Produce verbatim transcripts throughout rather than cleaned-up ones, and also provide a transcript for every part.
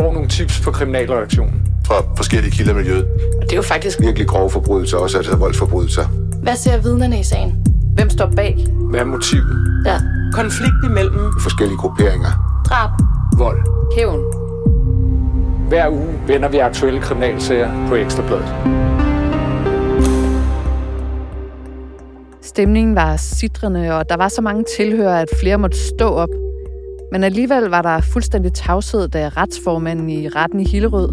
får nogle tips på kriminalredaktionen. Fra forskellige kilder i miljøet. Og det er jo faktisk virkelig grove forbrydelser, også altså voldsforbrydelser. Hvad ser vidnerne i sagen? Hvem står bag? Hvad er motivet? Ja. Konflikt imellem? Forskellige grupperinger. Drab. Vold. Hævn. Hver uge vender vi aktuelle kriminalsager på Ekstra Bladet. Stemningen var sitrende, og der var så mange tilhørere, at flere måtte stå op. Men alligevel var der fuldstændig tavshed, da retsformanden i retten i Hillerød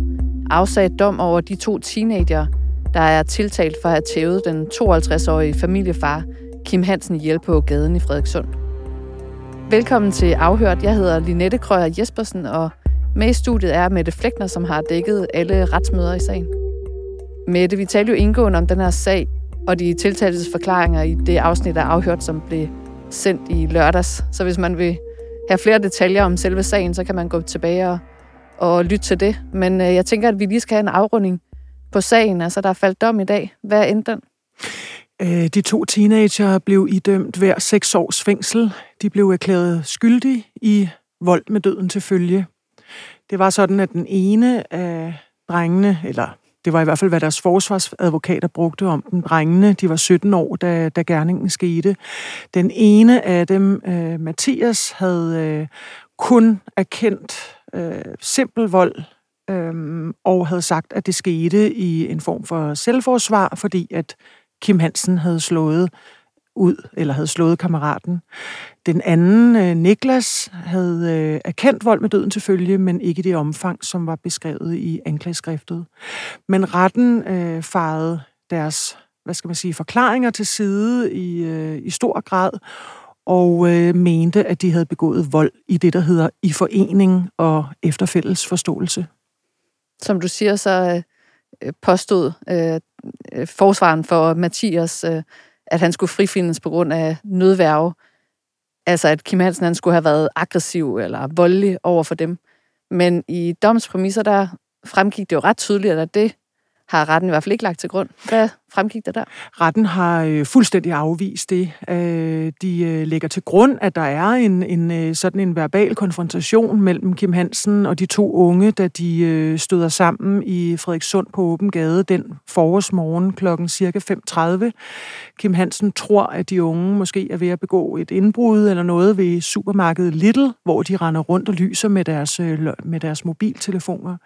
afsagde dom over de to teenager, der er tiltalt for at have tævet den tooghalvtreds-årige familiefar Kim Hansen ihjel på gaden i Frederikssund. Velkommen til Afhørt. Jeg hedder Linette Krøyer Jespersen, og med i studiet er Mette Fleckner, som har dækket alle retsmøder i sagen. Mette, vi talte jo indgående om den her sag og de tiltaltes forklaringer i det afsnit, der er afhørt, som blev sendt i lørdags. Så hvis man vil have flere detaljer om selve sagen, så kan man gå tilbage og, og lytte til det. Men øh, jeg tænker, at vi lige skal have en afrunding på sagen. Altså, der er faldt dom i dag. Hvad endte den? Øh, de to teenager blev idømt hver seks års fængsel. De blev erklæret skyldige i vold med døden til følge. Det var sådan, at den ene af drengene, eller det var i hvert fald, hvad deres forsvarsadvokater brugte om den. Drengene, de var sytten år, da, da gerningen skete. Den ene af dem, øh, Mathias, havde øh, kun erkendt øh, simpel vold, øh, og havde sagt, at det skete i en form for selvforsvar, fordi at Kim Hansen havde slået ud, eller havde slået kammeraten. Den anden, øh, Niklas, havde øh, erkendt vold med døden til følge, men ikke det omfang, som var beskrevet i anklageskriftet. Men retten øh, farede deres, hvad skal man sige, forklaringer til side i, øh, i stor grad, og øh, mente, at de havde begået vold i det, der hedder i forening og efter fælles forståelse. Som du siger, så øh, påstod øh, forsvaren for Mathias, øh, at han skulle frifindes på grund af nødværge. Altså, at Kim Hansen han skulle have været aggressiv eller voldelig over for dem. Men i domspræmisser, der fremgik det jo ret tydeligt, at det har retten i hvert fald ikke lagt til grund. Hvad fremgik der der? Retten har fuldstændig afvist det. De lægger til grund, at der er en, en sådan en verbal konfrontation mellem Kim Hansen og de to unge, da de støder sammen i Frederikssund på åben gade den forårsmorgen klokken cirka fem tredive. Kim Hansen tror, at de unge måske er ved at begå et indbrud eller noget ved supermarkedet Lidl, hvor de render rundt og lyser med deres, med deres mobiltelefoner.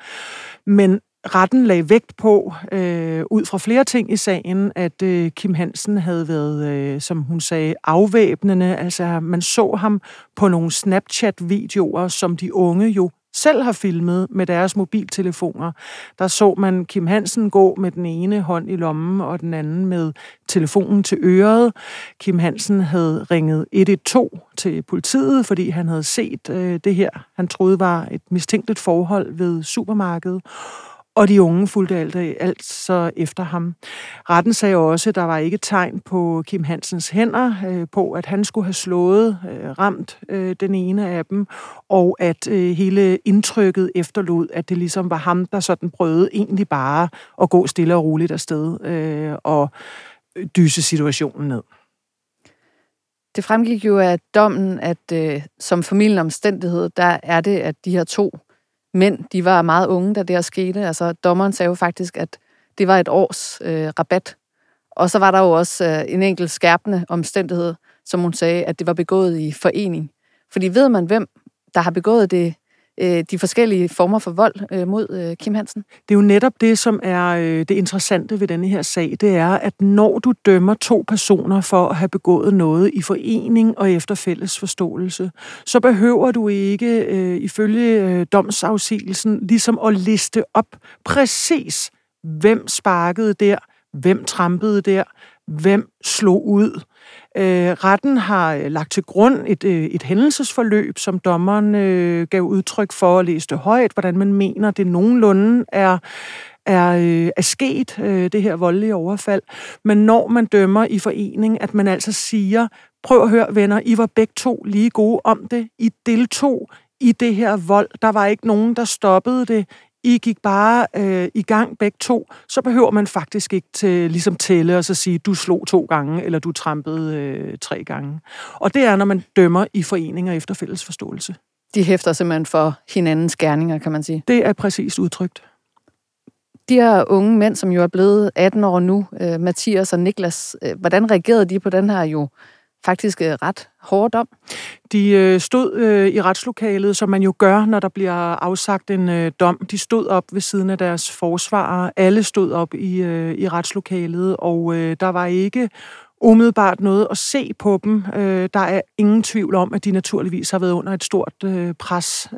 Men retten lagde vægt på, øh, ud fra flere ting i sagen, at øh, Kim Hansen havde været, øh, som hun sagde, afvæbnende. Altså, man så ham på nogle Snapchat-videoer, som de unge jo selv har filmet med deres mobiltelefoner. Der så man Kim Hansen gå med den ene hånd i lommen og den anden med telefonen til øret. Kim Hansen havde ringet et et to til politiet, fordi han havde set øh, det her, han troede var et mistænkeligt forhold ved supermarkedet. Og de unge fulgte alt, alt så efter ham. Retten sagde også, at der var ikke tegn på Kim Hansens hænder, øh, på at han skulle have slået, øh, ramt øh, den ene af dem, og at øh, hele indtrykket efterlod, at det ligesom var ham, der sådan prøvede egentlig bare at gå stille og roligt afsted øh, og dyse situationen ned. Det fremgik jo af dommen, at øh, som familien omstændighed, der er det, at de her to mænd, de var meget unge, da det her skete. Altså, dommeren sagde jo faktisk, at det var et års øh, rabat. Og så var der jo også øh, en enkelt skærpende omstændighed, som hun sagde, at det var begået i forening. Fordi ved man, hvem der har begået det, øh, de forskellige former for vold øh, mod øh, Kim Hansen? Det er jo netop det, som er øh, det interessante ved denne her sag. Det er, at når du dømmer to personer for at have begået noget i forening og efter fælles forståelse, så behøver du ikke, øh, ifølge øh, domsafsigelsen, ligesom at liste op præcis, hvem sparkede der, hvem trampede der, hvem slog ud. Øh, retten har lagt til grund et, øh, et hændelsesforløb, som dommeren øh, gav udtryk for og læste højt, hvordan man mener, det nogenlunde er, er, øh, er sket, øh, det her voldelige overfald. Men når man dømmer i forening, at man altså siger, prøv at høre venner, I var begge to lige gode om det, I deltog i det her vold, der var ikke nogen, der stoppede det, I gik bare øh, i gang begge to, så behøver man faktisk ikke til, ligesom tælle og så sige, du slog to gange, eller du trampede øh, tre gange. Og det er, når man dømmer i foreninger efter fælles forståelse. De hæfter simpelthen for hinandens gerninger, kan man sige. Det er præcist udtrykt. De her unge mænd, som jo er blevet atten år nu, Mathias og Niklas, hvordan reagerede de på den her jo faktisk ret hård dom? De stod i retslokalet, som man jo gør, når der bliver afsagt en dom. De stod op ved siden af deres forsvarer. Alle stod op i, i retslokalet, og der var ikke umiddelbart noget at se på dem. Der er ingen tvivl om, at de naturligvis har været under et stort pres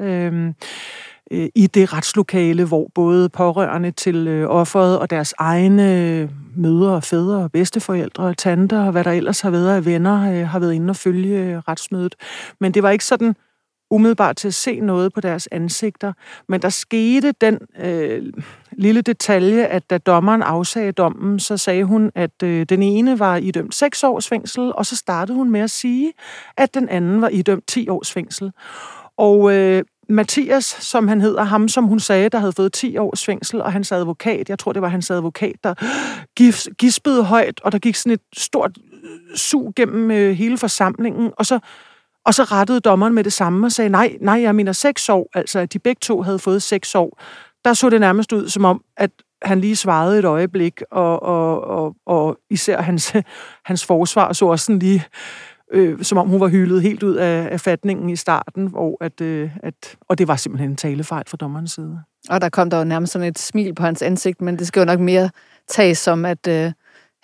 i det retslokale, hvor både pårørende til offeret og deres egne mødre og fædre og bedsteforældre og tanter og hvad der ellers har været af venner, har været inde og følge retsmødet. Men det var ikke sådan umiddelbart til at se noget på deres ansigter. Men der skete den øh, lille detalje, at da dommeren afsagde dommen, så sagde hun, at øh, den ene var idømt seks års fængsel, og så startede hun med at sige, at den anden var idømt ti års fængsel. Og øh, Mathias, som han hedder, ham som hun sagde, der havde fået ti års fængsel, og hans advokat, jeg tror det var hans advokat, der gispede højt, og der gik sådan et stort sug gennem øh, hele forsamlingen, og så Og så rettede dommeren med det samme og sagde, nej, nej, jeg mener seks år, altså at de begge to havde fået seks år. Der så det nærmest ud som om, at han lige svarede et øjeblik, og, og, og, og især hans, hans forsvar så også sådan lige, øh, som om hun var hyldet helt ud af, af fatningen i starten, hvor at, øh, at, og det var simpelthen en talefejl fra dommerens side. Og der kom der jo nærmest sådan et smil på hans ansigt, men det skal jo nok mere tages som, at øh,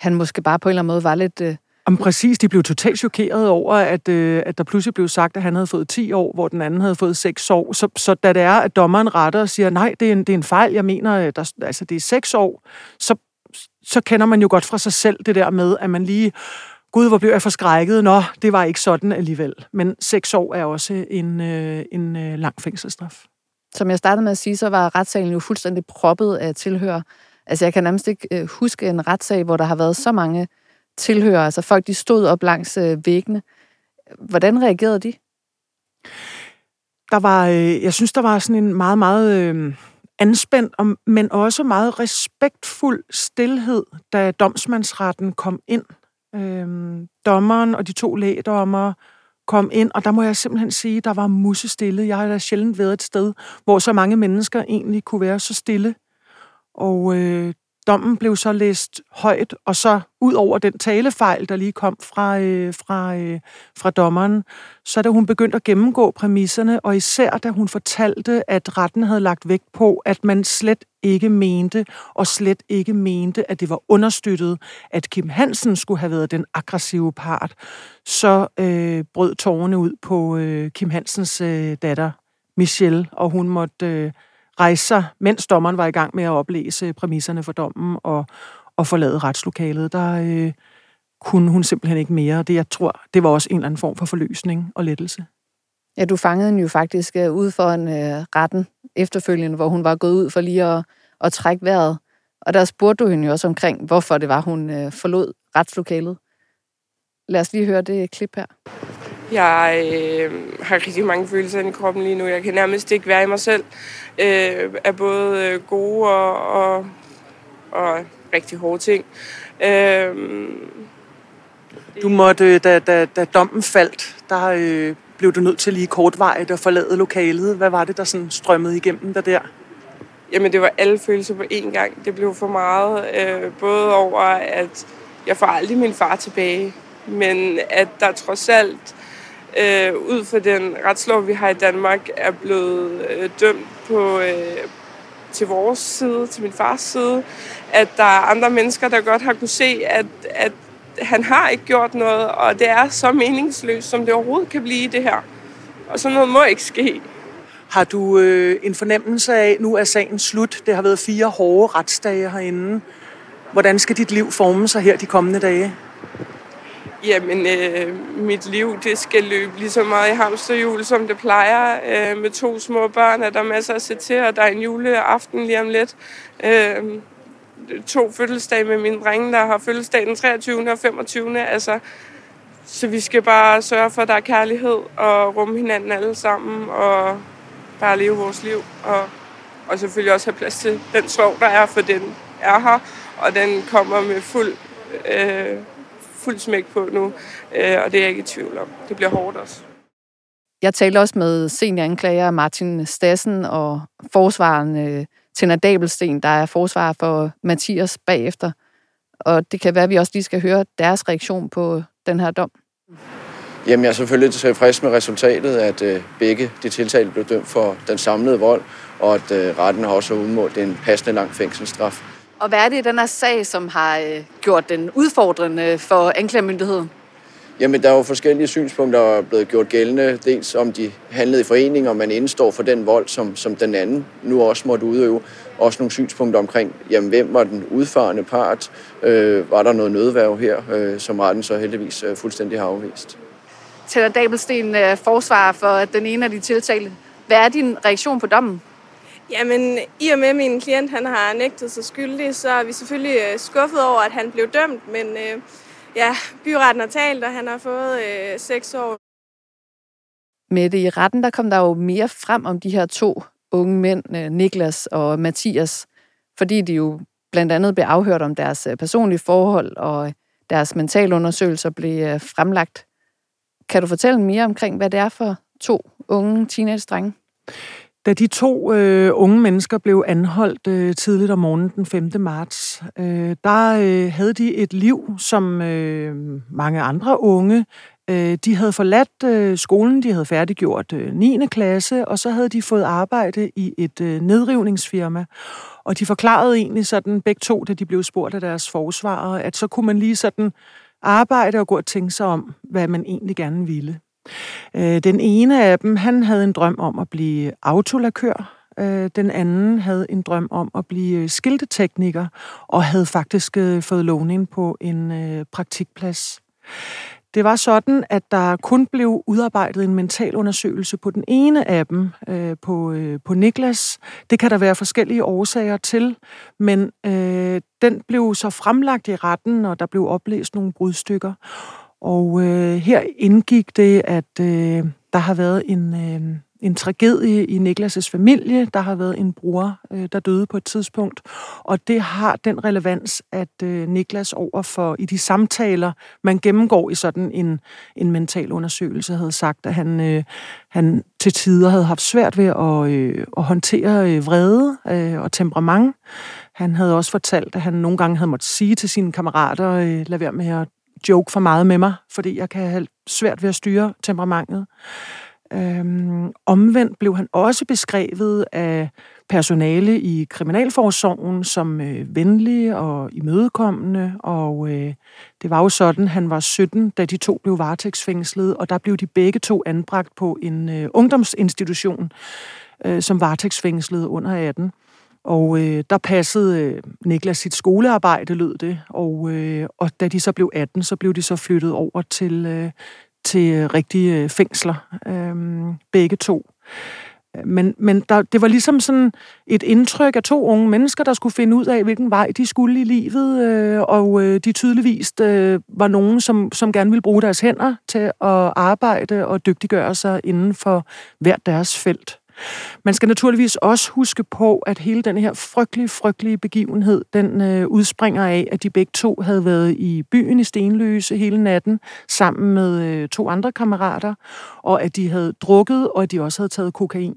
han måske bare på en eller anden måde var lidt... Øh Jamen præcis, de blev totalt chokeret over, at, øh, at der pludselig blev sagt, at han havde fået ti år, hvor den anden havde fået seks år. Så, så da det er, at dommeren retter og siger, nej, det er en, det er en fejl, jeg mener, der, altså det er seks år, så, så kender man jo godt fra sig selv det der med, at man lige, gud, hvor blev jeg forskrækket, nå, det var ikke sådan alligevel. Men seks år er også en, øh, en øh, lang fængselsstraf. Som jeg startede med at sige, så var retssalen jo fuldstændig proppet af tilhører. Altså jeg kan nærmest ikke øh, huske en retssag, hvor der har været så mange tilhører, altså folk, de stod op langs væggene. Hvordan reagerede de? Der var, jeg synes, der var sådan en meget, meget anspændt, men også meget respektfuld stilhed, da domsmandsretten kom ind. Dommeren og de to lægdommere kom ind, og der må jeg simpelthen sige, der var musestille. Jeg har da sjældent været et sted, hvor så mange mennesker egentlig kunne være så stille. Og øh, dommen blev så læst højt, og så ud over den talefejl, der lige kom fra, øh, fra, øh, fra dommeren, så da hun begyndte at gennemgå præmisserne, og især da hun fortalte, at retten havde lagt vægt på, at man slet ikke mente, og slet ikke mente, at det var understøttet, at Kim Hansen skulle have været den aggressive part, så øh, brød tårerne ud på øh, Kim Hansens øh, datter, Michelle, og hun måtte... Øh, rejse sig, mens dommeren var i gang med at oplæse præmisserne for dommen og, og forlade retslokalet. Der øh, kunne hun simpelthen ikke mere. Det, jeg tror, det var også en eller anden form for forløsning og lettelse. Ja, du fangede hende jo faktisk øh, ud foran øh, retten efterfølgende, hvor hun var gået ud for lige at, at trække vejret. Og der spurgte du hende jo også omkring, hvorfor det var, hun øh, forlod retslokalet. Lad os lige høre det klip her. Jeg øh, har rigtig mange følelser i kroppen lige nu. Jeg kan nærmest ikke være i mig selv. Øh, af både gode og, og, og rigtig hårde ting. Øh, du måtte, da, da, da dommen faldt, der øh, blev du nødt til lige kortvarigt at forlade lokalet. Hvad var det, der sådan strømmede igennem dig der? Jamen, det var alle følelser på én gang. Det blev for meget. Øh, både over, at jeg får aldrig min far tilbage, men at der trods alt øh, ud fra den retslov, vi har i Danmark, er blevet øh, dømt på, øh, til vores side, til min fars side, at der er andre mennesker, der godt har kunne se, at, at han har ikke gjort noget, og det er så meningsløst, som det overhovedet kan blive det her. Og sådan noget må ikke ske. Har du øh, en fornemmelse af, nu er sagen slut, det har været fire hårde retsdage herinde. Hvordan skal dit liv forme sig her de kommende dage? Jamen, øh, mit liv, det skal løbe lige så meget i hamsterhjul, som det plejer. Øh, med to små børn er der masser at se til, og der er en juleaften lige om lidt. Øh, to fødselsdage med mine drenge, der har fødselsdag den treogtyvende og femogtyvende Altså, så vi skal bare sørge for, at der er kærlighed og rumme hinanden alle sammen og bare leve vores liv. Og, og selvfølgelig også have plads til den sorg, der er, for den er her, og den kommer med fuld... Øh, fuld smæk på nu, og det er jeg ikke i tvivl om. Det bliver hårdt også. Jeg talte også med senioranklager Martin Stassen og forsvareren Tina Dæbelsten, der er forsvarer for Mathias bagefter. Og det kan være, at vi også lige skal høre deres reaktion på den her dom. Jamen, jeg er selvfølgelig tilfreds med resultatet, at øh, begge de tiltalte blev dømt for den samlede vold, og at øh, retten har også udmålt en passende lang fængselsstraf. Og hvad er det i den her sag, som har øh, gjort den udfordrende for anklagemyndigheden? Jamen, der er jo forskellige synspunkter, der er blevet gjort gældende. Dels om de handlede i forening, og man indstår for den vold, som, som den anden nu også måtte udøve. Også nogle synspunkter omkring, jamen, hvem var den udfarende part? Øh, var der noget nødværv her, øh, som retten så heldigvis øh, fuldstændig har afvist? Tina Dæbelsten, forsvarer for den ene af de tiltalte. Hvad er din reaktion på dommen? Jamen, i og med min klient, han har nægtet sig skyldig, så er vi selvfølgelig skuffet over, at han blev dømt, men ja, byretten har talt, og han har fået øh, seks år. Med det i retten, der kom der jo mere frem om de her to unge mænd, Niklas og Mathias, fordi de jo blandt andet blev afhørt om deres personlige forhold, og deres mentalundersøgelser blev fremlagt. Kan du fortælle mere omkring, hvad det er for to unge teenage-drenge? Da de to øh, unge mennesker blev anholdt øh, tidligt om morgenen den femte marts, øh, der øh, havde de et liv, som øh, mange andre unge. Øh, de havde forladt øh, skolen, de havde færdiggjort øh, niende klasse, og så havde de fået arbejde i et øh, nedrivningsfirma. Og de forklarede egentlig sådan begge to, da de blev spurgt af deres forsvarere, at så kunne man lige sådan arbejde og gå og tænke sig om, hvad man egentlig gerne ville. Den ene af dem, han havde en drøm om at blive autolakør. Den anden havde en drøm om at blive skiltetekniker og havde faktisk fået lovning på en praktikplads. Det var sådan, at der kun blev udarbejdet en mentalundersøgelse på den ene af dem, øh, på, øh, på Niklas. Det kan der være forskellige årsager til, men øh, den blev så fremlagt i retten, og der blev oplæst nogle brudstykker. Og øh, her indgik det, at øh, der har været en, øh, en tragedie i Niklas' familie. Der har været en bror, øh, der døde på et tidspunkt. Og det har den relevans, at øh, Niklas overfor i de samtaler, man gennemgår i sådan en, en mental undersøgelse, havde sagt, at han, øh, han til tider havde haft svært ved at, øh, at håndtere øh, vrede øh, og temperament. Han havde også fortalt, at han nogle gange havde måttet sige til sine kammerater, øh, lad være med at joke for meget med mig, fordi jeg kan have svært ved at styre temperamentet. Øhm, omvendt blev han også beskrevet af personale i kriminalforsorgen som øh, venlige og imødekommende, og øh, det var jo sådan, han var sytten, da de to blev varetægtsfængslet, og der blev de begge to anbragt på en øh, ungdomsinstitution, øh, som varetægtsfængslet under atten. Og øh, der passede øh, Niklas sit skolearbejde, lød det, og, øh, og da de så blev atten, så blev de så flyttet over til, øh, til rigtige fængsler, øh, begge to. Men, men der, det var ligesom sådan et indtryk af to unge mennesker, der skulle finde ud af, hvilken vej de skulle i livet, øh, og øh, de tydeligvis øh, var nogen, som, som gerne ville bruge deres hænder til at arbejde og dygtiggøre sig inden for hvert deres felt. Man skal naturligvis også huske på, at hele den her frygtelige, frygtelige begivenhed, den øh, udspringer af, at de begge to havde været i byen i Stenløse hele natten, sammen med øh, to andre kammerater, og at de havde drukket, og at de også havde taget kokain.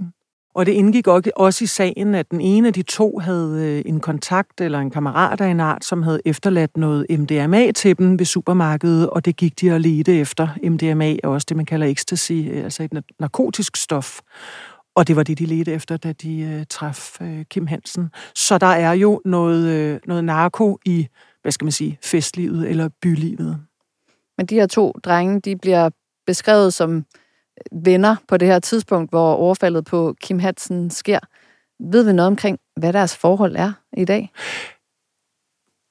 Og det indgik også i sagen, at den ene af de to havde en kontakt eller en kammerat af en art, som havde efterladt noget M D M A til dem ved supermarkedet, og det gik de og ledte efter. M D M A er også det, man kalder ecstasy, altså et narkotisk stof. Og det var det, de ledte efter, da de øh, traf øh, Kim Hansen. Så der er jo noget, øh, noget narko i, hvad skal man sige, festlivet eller bylivet. Men de her to drenge, de bliver beskrevet som venner på det her tidspunkt, hvor overfaldet på Kim Hansen sker. Ved vi noget omkring, hvad deres forhold er i dag?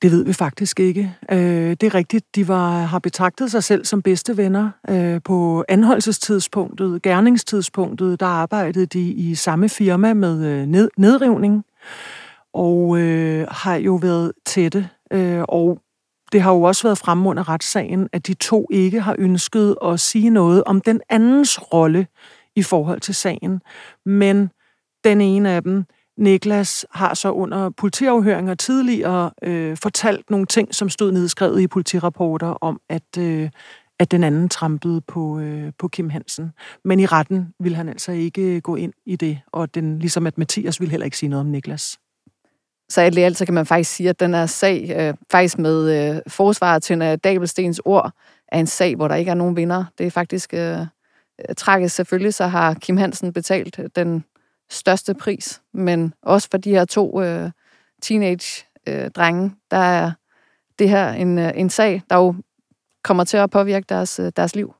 Det ved vi faktisk ikke. Øh, det er rigtigt, de var, har betragtet sig selv som bedste venner. Øh, på anholdelsestidspunktet, gerningstidspunktet, der arbejdede de i samme firma med øh, ned, nedrivning, og øh, har jo været tætte. Øh, og det har jo også været fremme under retssagen, at de to ikke har ønsket at sige noget om den andens rolle i forhold til sagen. Men den ene af dem, Niklas, har så under politiafhøringer tidligere øh, fortalt nogle ting, som stod nedskrevet i politirapporter om, at, øh, at den anden trampede på, øh, på Kim Hansen. Men i retten ville han altså ikke gå ind i det, og den, ligesom at Mathias ville heller ikke sige noget om Niklas. Så alt i alt, så kan man faktisk sige, at den her sag, øh, faktisk med øh, forsvaret Tina Dæbelstens ord, er en sag, hvor der ikke er nogen vinder. Det er faktisk øh, tragisk. Selvfølgelig så har Kim Hansen betalt den største pris, men også for de her to øh, teenage-drenge, øh, der er det her en, en sag, der jo kommer til at påvirke deres, deres liv.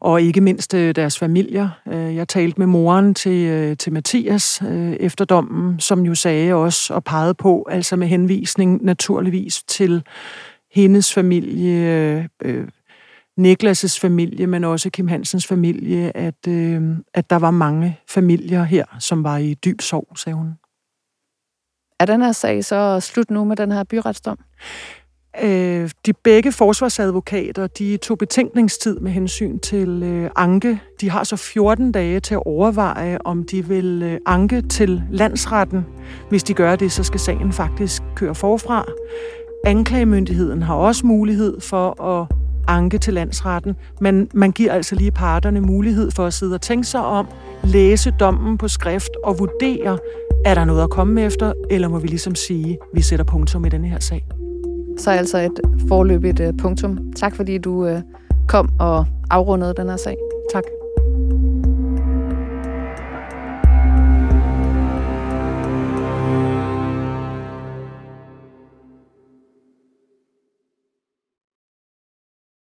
Og ikke mindst deres familier. Jeg talte med moren til, til Mathias efter dommen, som jo sagde også og pegede på, altså med henvisning naturligvis til hendes familie, Niklas' familie, men også Kim Hansens familie, at, at der var mange familier her, som var i dyb sorg, sagde hun. Er den her sag så slut nu med den her byretsdom? De begge forsvarsadvokater, de tog betænkningstid med hensyn til øh, anke. De har så fjorten dage til at overveje, om de vil øh, anke til landsretten. Hvis de gør det, så skal sagen faktisk køre forfra. Anklagemyndigheden har også mulighed for at anke til landsretten, men man giver altså lige parterne mulighed for at sidde og tænke sig om, læse dommen på skrift og vurdere, er der noget at komme efter, eller må vi ligesom sige, at vi sætter punktum i denne her sag. Så altså et foreløbigt punktum. Tak fordi du kom og afrundede den her sag.